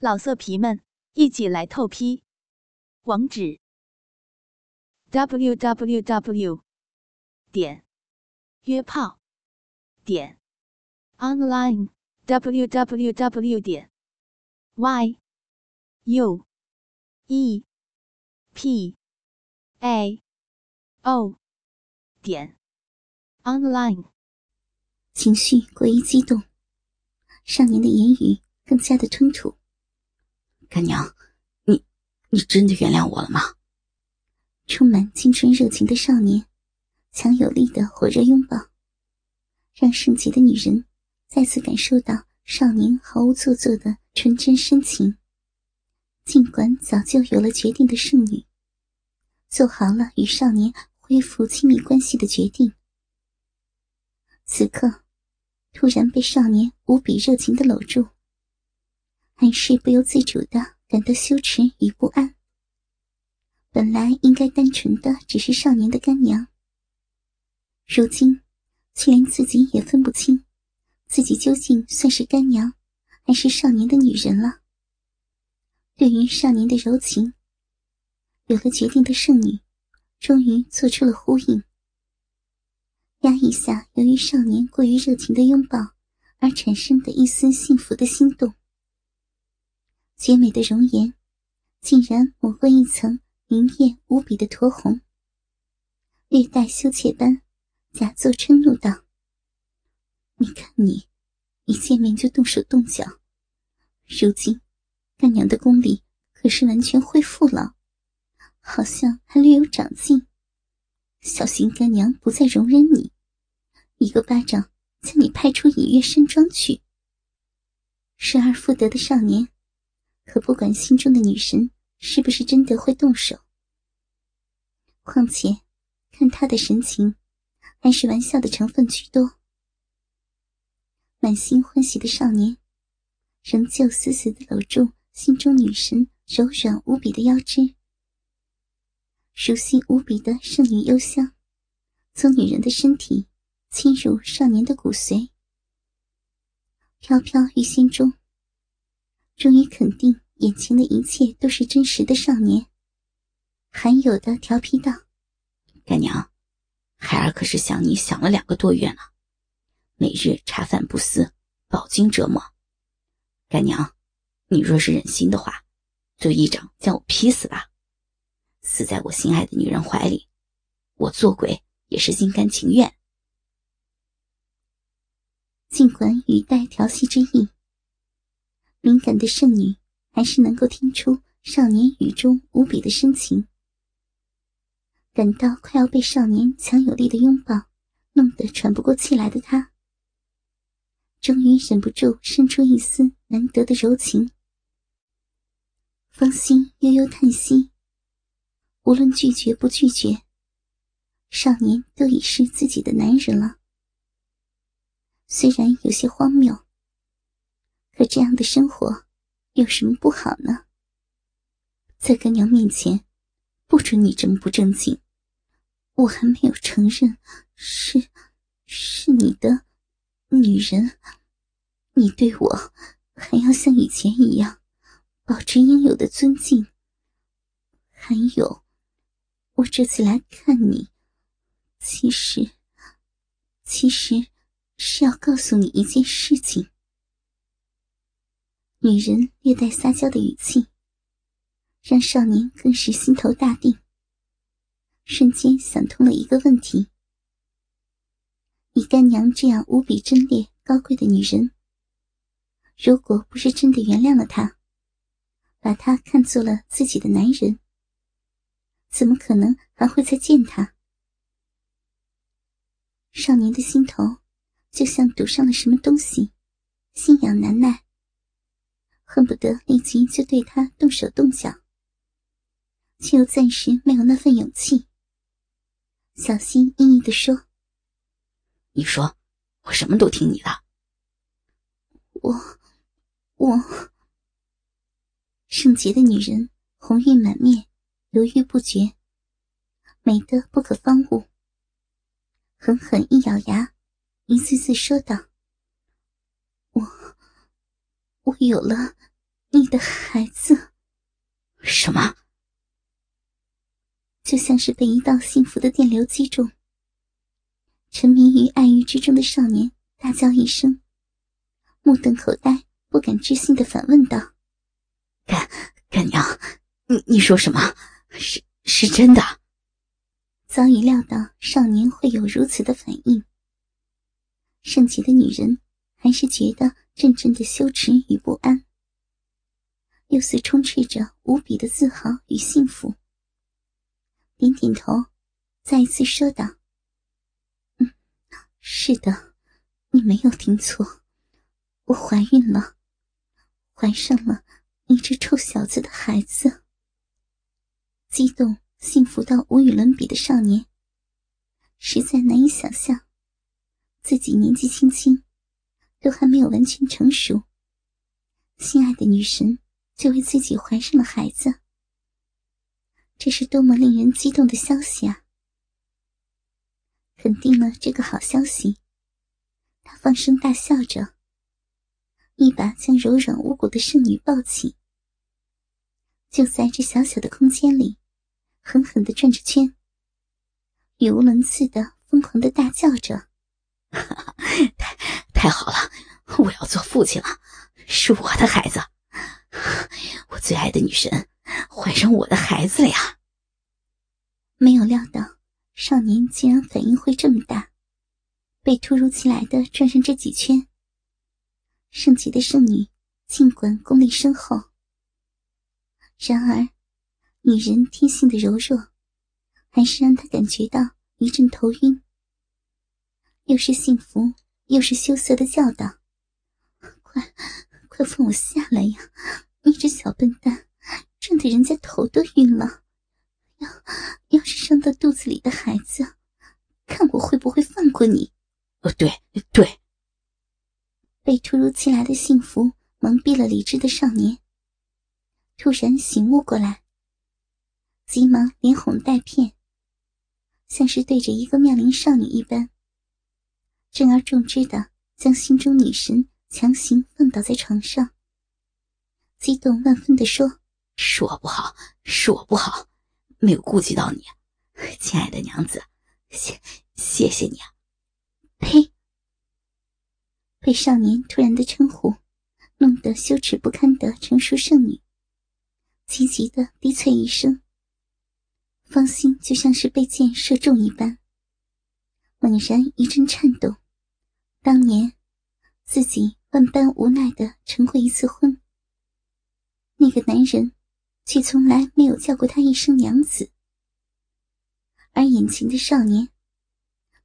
老色皮们，一起来透批！网址 www.约炮.online。情绪过于激动，少年的言语更加的冲突。干娘，你真的原谅我了吗？充满青春热情的少年，强有力的火热拥抱，让圣洁的女人再次感受到少年毫无做作的纯真深情。尽管早就有了决定的剩女，做好了与少年恢复亲密关系的决定，此刻突然被少年无比热情的搂住，还是不由自主的感到羞耻与不安。本来应该单纯的只是少年的干娘，如今却连自己也分不清自己究竟算是干娘还是少年的女人了。对于少年的柔情，有了决定的剩女终于做出了呼应。压抑下由于少年过于热情的拥抱而产生的一丝幸福的心动，绝美的容颜竟然抹过一层明艳无比的酡红，略带羞怯般假作嗔怒道：你看你，一见面就动手动脚，如今干娘的功力可是完全恢复了，好像还略有长进，小心干娘不再容忍你，一个巴掌将你拍出以月山庄去。失而复得的少年可不管心中的女神是不是真的会动手，况且看她的神情还是玩笑的成分居多。满心欢喜的少年仍旧死死地搂住心中女神柔软无比的腰肢，熟悉无比的剩女幽香从女人的身体侵入少年的骨髓，飘飘欲仙中终于肯定眼前的一切都是真实的。少年含有的调皮道：干娘，孩儿可是想你想了2个多月了，每日茶饭不思，饱经折磨。干娘，你若是忍心的话，就一掌将我劈死吧，死在我心爱的女人怀里，我做鬼也是心甘情愿。尽管语带调戏之意，敏感的剩女还是能够听出少年语中无比的深情，感到快要被少年强有力的拥抱弄得喘不过气来的她，终于忍不住生出一丝难得的柔情。芳心悠悠叹息，无论拒绝不拒绝，少年都已是自己的男人了。虽然有些荒谬，可这样的生活有什么不好呢？在干娘面前，不准你这么不正经。我还没有承认是你的女人，你对我还要像以前一样保持应有的尊敬。还有，我这次来看你，其实是要告诉你一件事情。女人略带撒娇的语气让少年更是心头大定，瞬间想通了一个问题。以干娘这样无比贞烈高贵的女人，如果不是真的原谅了她，把她看作了自己的男人，怎么可能还会再见她？少年的心头就像堵上了什么东西，心痒难耐，恨不得立即就对他动手动脚，却又暂时没有那份勇气。小心翼翼地说：你说，我什么都听你的。我……圣洁的女人红晕满面，犹豫不决，美得不可方物，狠狠一咬牙，一字字说道：我有了你的孩子。什么？就像是被一道幸福的电流击中，沉迷于爱欲之中的少年大叫一声，目瞪口呆，不敢置信地反问道：“干娘，你说什么？是真的？”早已料到少年会有如此的反应，圣洁的女人还是觉得阵阵的羞耻与不安，又似充斥着无比的自豪与幸福。点点头，再一次说道：“是的，你没有听错，我怀孕了，怀上了你这臭小子的孩子。”激动、幸福到无与伦比的少年，实在难以想象，自己年纪轻轻，都还没有完全成熟，心爱的女神就为自己怀上了孩子。这是多么令人激动的消息啊！肯定了这个好消息，他放声大笑着，一把将柔软无骨的圣女抱起，就在这小小的空间里狠狠地转着圈，语无伦次地疯狂地大叫着：“太好了，我要做父亲了，是我的孩子，我最爱的女神怀上我的孩子了呀！”没有料到少年竟然反应会这么大，被突如其来的转上这几圈，圣洁的圣女尽管功力深厚，然而女人天性的柔弱还是让她感觉到一阵头晕，又是幸福又是羞涩的叫道：“快放我下来呀，你这小笨蛋，转得人家头都晕了，要是伤到肚子里的孩子，看我会不会放过你。”对。被突如其来的幸福蒙蔽了理智的少年突然醒悟过来，急忙连哄带骗，像是对着一个妙龄少女一般，正而重之的将心中女神强行放倒在床上，激动万分地说：“是我不好，没有顾及到你，亲爱的娘子，谢谢你啊！”呸！被少年突然的称呼弄得羞耻不堪的成熟圣女急急的低啐一声，芳心就像是被箭射中一般，猛然一阵颤动。当年自己万般无奈的成过一次婚，那个男人却从来没有叫过他一声娘子，而眼前的少年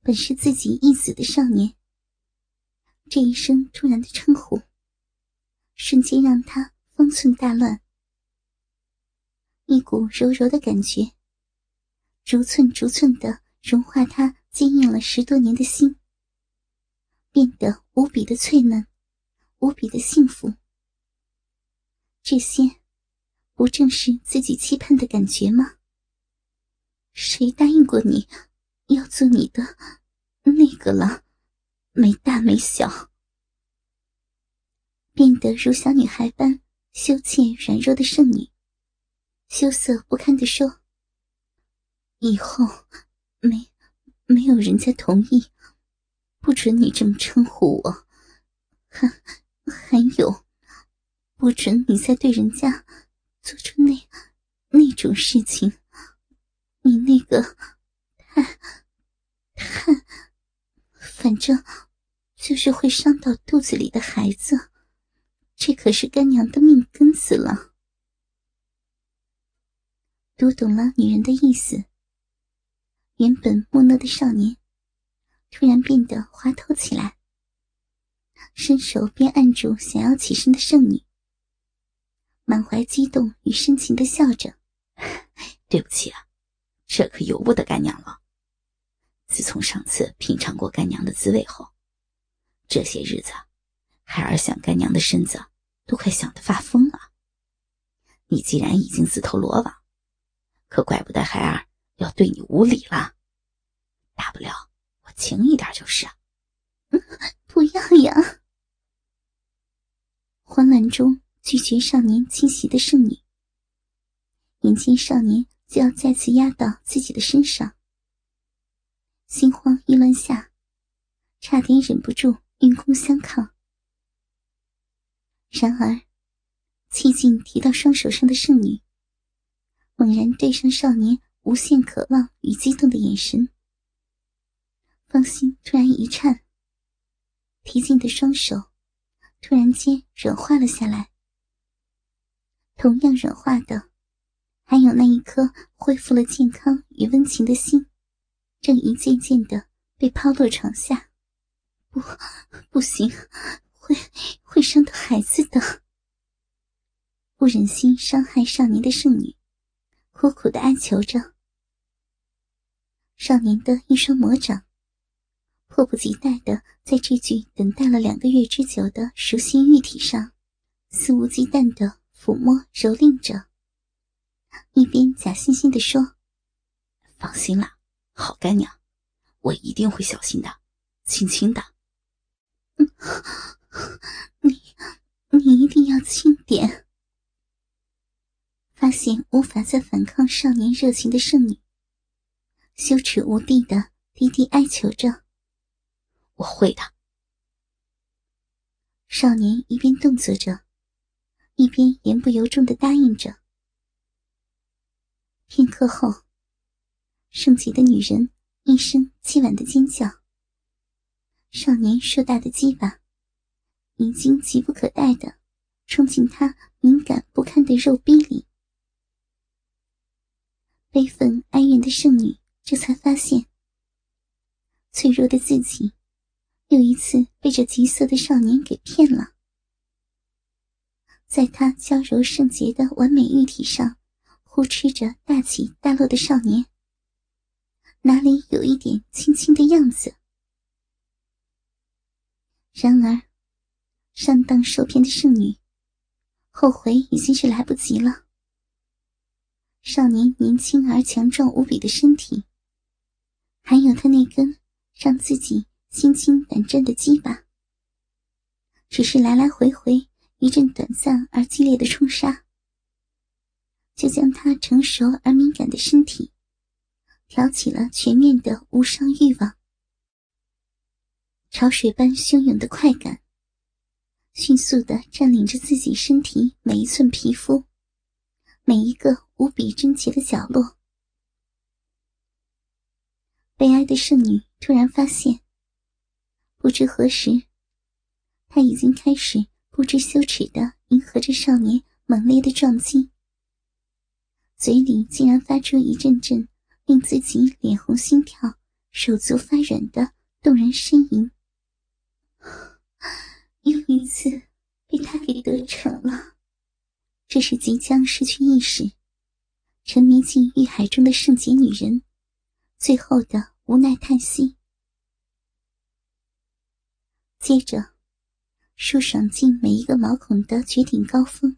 本是自己一子的少年，这一声突然的称呼瞬间让他方寸大乱，一股柔柔的感觉逐寸逐寸地融化他坚硬了10多年的心，变得无比的脆嫩，无比的幸福。这些不正是自己期盼的感觉吗？谁答应过你要做你的那个了？没大没小，变得如小女孩般羞怯软弱的圣女羞涩不堪地说：“以后没有人家同意，不准你这么称呼我，还有不准你再对人家做出那种事情，你那个反正就是会伤到肚子里的孩子，这可是干娘的命根子了。”读懂了女人的意思，原本木讷的少年突然变得滑头起来，伸手便按住想要起身的圣女，满怀激动与深情地笑着：“对不起啊，这可由不得干娘了。自从上次品尝过干娘的滋味后，这些日子孩儿想干娘的身子都快想得发疯了。你既然已经自投罗网，可怪不得孩儿要对你无礼了。大不了我轻一点就是。”“不要呀！”慌乱中拒绝少年侵袭的剩女。眼见少年就要再次压到自己的身上，心慌意乱下，差点忍不住运功相抗。然而气劲提到双手上的剩女猛然对上少年无限渴望与激动的眼神，芳心突然一颤，提劲的双手突然间软化了下来。同样软化的还有那一颗恢复了健康与温情的心，正一件件的被抛落床下。不行，会伤到孩子的。不忍心伤害少年的剩女苦苦地哀求着。少年的一双魔掌迫不及待地在这具等待了2个月之久的熟悉玉体上肆无忌惮地抚摸蹂躏着，一边假惺惺地说：放心啦，好干娘，我一定会小心的，轻轻的。你一定要轻点。发现无法再反抗少年热情的剩女羞耻无地的低低哀求着：我会的。少年一边动作着，一边言不由衷地答应着。片刻后，盛极的女人一声凄婉的尖叫，少年硕大的鸡巴已经急不可待地冲进他敏感不堪的肉壁里。悲愤哀怨的剩女这才发现脆弱的自己又一次被这急色的少年给骗了。在他娇柔圣洁的完美玉体上呼吃着大起大落的少年哪里有一点轻轻的样子？然而上当受骗的剩女后悔已经是来不及了。少年年轻而强壮无比的身体，还有他那根让自己心惊胆战的鸡巴，只是来来回回一阵短暂而激烈的冲杀，就将他成熟而敏感的身体挑起了全面的无伤欲望。潮水般汹涌的快感迅速地占领着自己身体每一寸皮肤，每一个无比贞洁的角落。悲哀的剩女突然发现，不知何时她已经开始不知羞耻地迎合着少年猛烈的撞击，嘴里竟然发出一阵阵令自己脸红心跳手足发软的动人呻吟。又一次被他给得逞了。这是即将失去意识沉迷进欲海中的圣洁女人最后的无奈叹息。接着舒爽进每一个毛孔的绝顶高峰，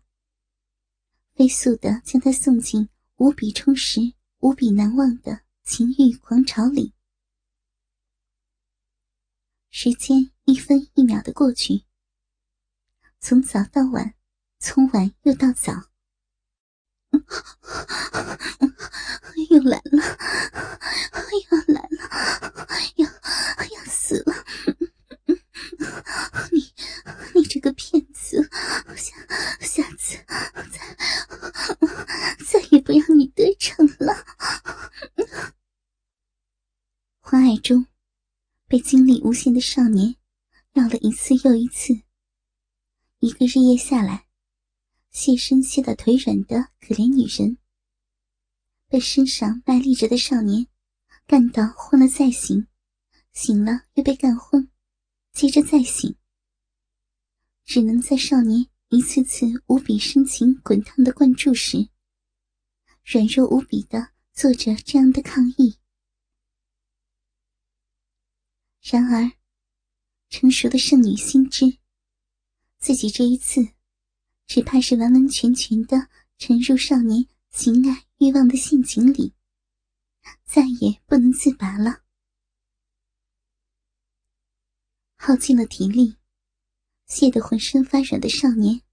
飞速地将她送进无比充实无比难忘的情欲狂潮里。时间一分一秒的过去，从早到晚，从晚又到早。又来了，又来了，要死了！你这个骗子，下次再也不让你得逞了。欢爱中，被精力无限的少年要了一次又一次。一个日夜下来，卸身卸到腿软的可怜女人被身上卖力着的少年干到昏了再醒，醒了又被干昏，接着再醒，只能在少年一次次无比深情滚烫的灌注时软弱无比的做着这样的抗议。然而成熟的剩女心知自己这一次只怕是完完全全地沉入少年情爱欲望的陷阱里，再也不能自拔了。耗尽了体力，泄得浑身发软的少年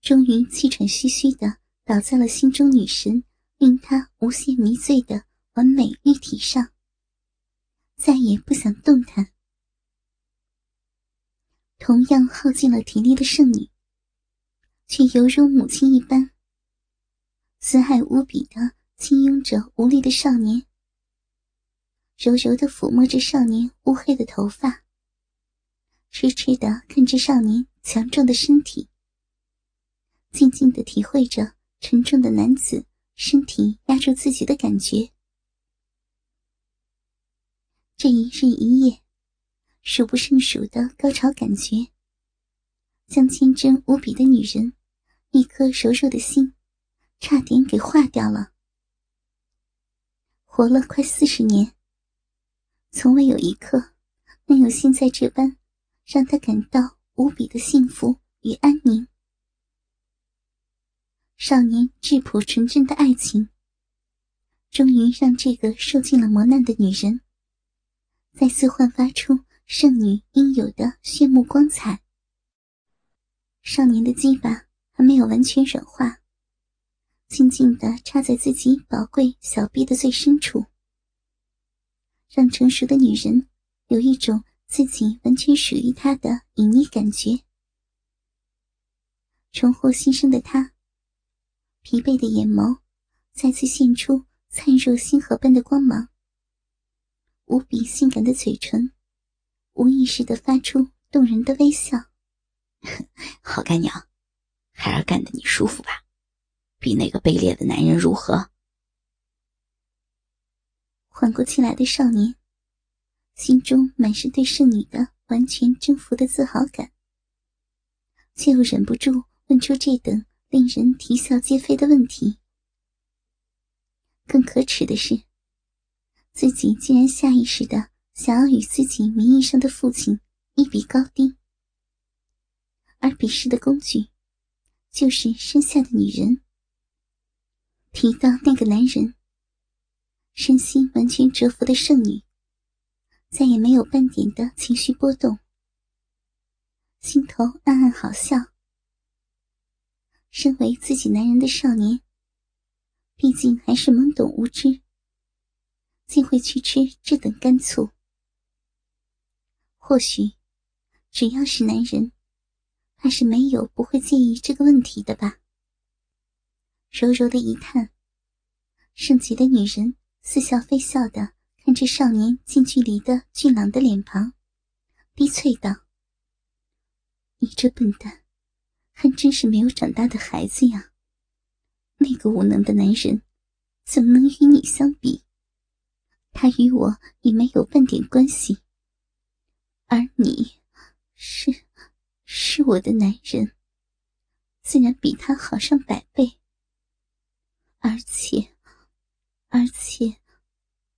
终于气喘吁吁地倒在了心中女神令他无限迷醉的完美玉体上，再也不想动弹。同样耗尽了体力的圣女，却犹如母亲一般，慈爱无比地轻拥着无力的少年，柔柔地抚摸着少年乌黑的头发，痴痴地看着少年强壮的身体，静静地体会着沉重的男子身体压住自己的感觉。这一日一夜，数不胜数的高潮感觉，将天真无比的女人一颗柔弱的心差点给化掉了。活了快40年，从未有一刻能有现在这般让她感到无比的幸福与安宁。少年质朴纯真的爱情，终于让这个受尽了磨难的女人再次焕发出圣女应有的炫目光彩。少年的鸡巴还没有完全软化，静静地插在自己宝贵小臂的最深处，让成熟的女人有一种自己完全属于她的隐匿感觉。重获新生的她，疲惫的眼眸再次现出灿若星河般的光芒，无比性感的嘴唇无意识地发出动人的微笑。好干娘，孩儿干得你舒服吧？比那个卑劣的男人如何？缓过气来的少年心中满是对圣女的完全征服的自豪感，却又忍不住问出这等令人啼笑皆非的问题。更可耻的是，自己竟然下意识地想要与自己名义上的父亲一比高低，而比试的工具就是身下的女人。提到那个男人，身心完全折服的圣女再也没有半点的情绪波动，心头暗暗好笑。身为自己男人的少年，毕竟还是懵懂无知，竟会去吃这等干醋。或许只要是男人，怕是没有不会介意这个问题的吧。柔柔的一叹，圣洁的女人似笑非笑地看着少年近距离的俊朗的脸庞，低啐道：你这笨蛋，还真是没有长大的孩子呀！那个无能的男人怎么能与你相比？他与我也没有半点关系，而你是我的男人，自然比他好上100倍。而且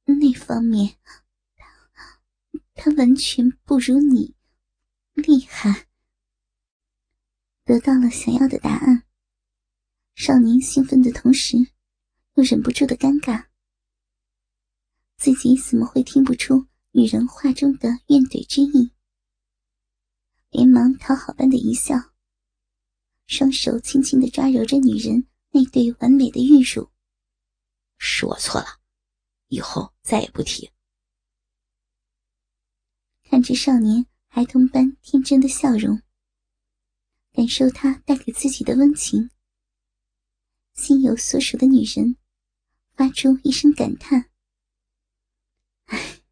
那方面他完全不如你厉害。得到了想要的答案，少年兴奋的同时又忍不住的尴尬，自己怎么会听不出女人话中的怨怼之意？连忙讨好般的一笑，双手轻轻地抓揉着女人那对完美的玉乳。是我错了，以后再也不提。看着少年孩童般天真的笑容，感受他带给自己的温情，心有所属的女人发出一声感叹：唉，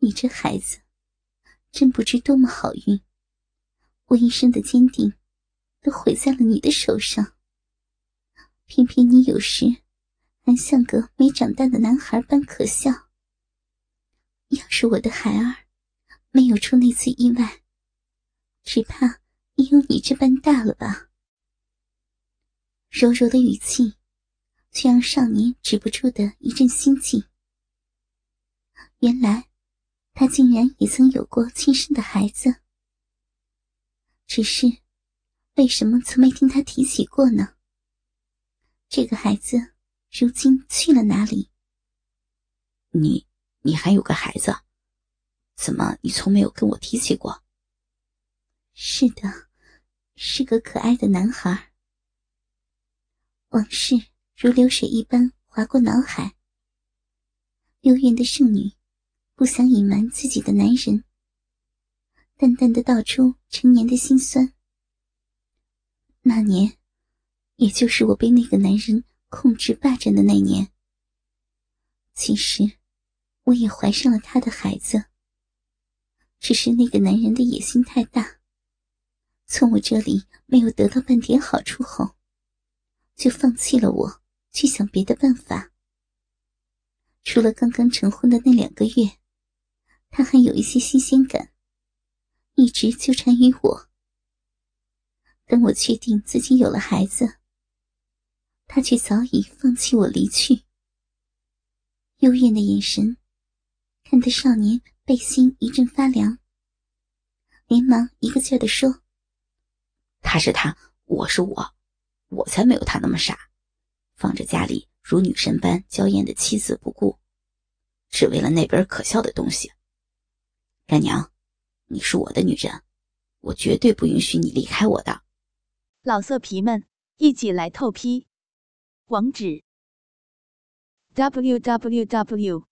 你这孩子真不知多么好运，我一生的坚定都毁在了你的手上，偏偏你有时还像个没长大的男孩般可笑。要是我的孩儿没有出那次意外，只怕也有你这般大了吧。柔柔的语气却让少年止不住的一阵心悸。原来他竟然也曾有过亲生的孩子，只是为什么从没听他提起过呢？这个孩子如今去了哪里？你还有个孩子？怎么你从没有跟我提起过？是的，是个可爱的男孩，往事如流水一般划过脑海。幽怨的圣女不想隐瞒自己的男人，淡淡的道出陈年的辛酸。那年，也就是我被那个男人控制霸占的那年，其实我也怀上了他的孩子，只是那个男人的野心太大，从我这里没有得到半点好处后，就放弃了我，去想别的办法。除了刚刚成婚的那2个月，他还有一些新鲜感，一直纠缠于我。等我确定自己有了孩子，他却早已放弃我离去。幽怨的眼神看得少年背心一阵发凉，连忙一个劲儿地说，他是他，我是我，我才没有他那么傻，放着家里如女神般娇艳的妻子不顾，只为了那边可笑的东西。干娘，你是我的女人，我绝对不允许你离开我的。老色皮们，一起来透批，网址 www.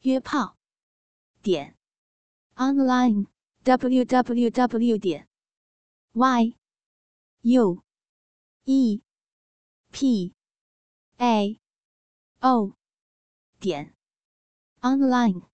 约炮.online，www.yuepao.online。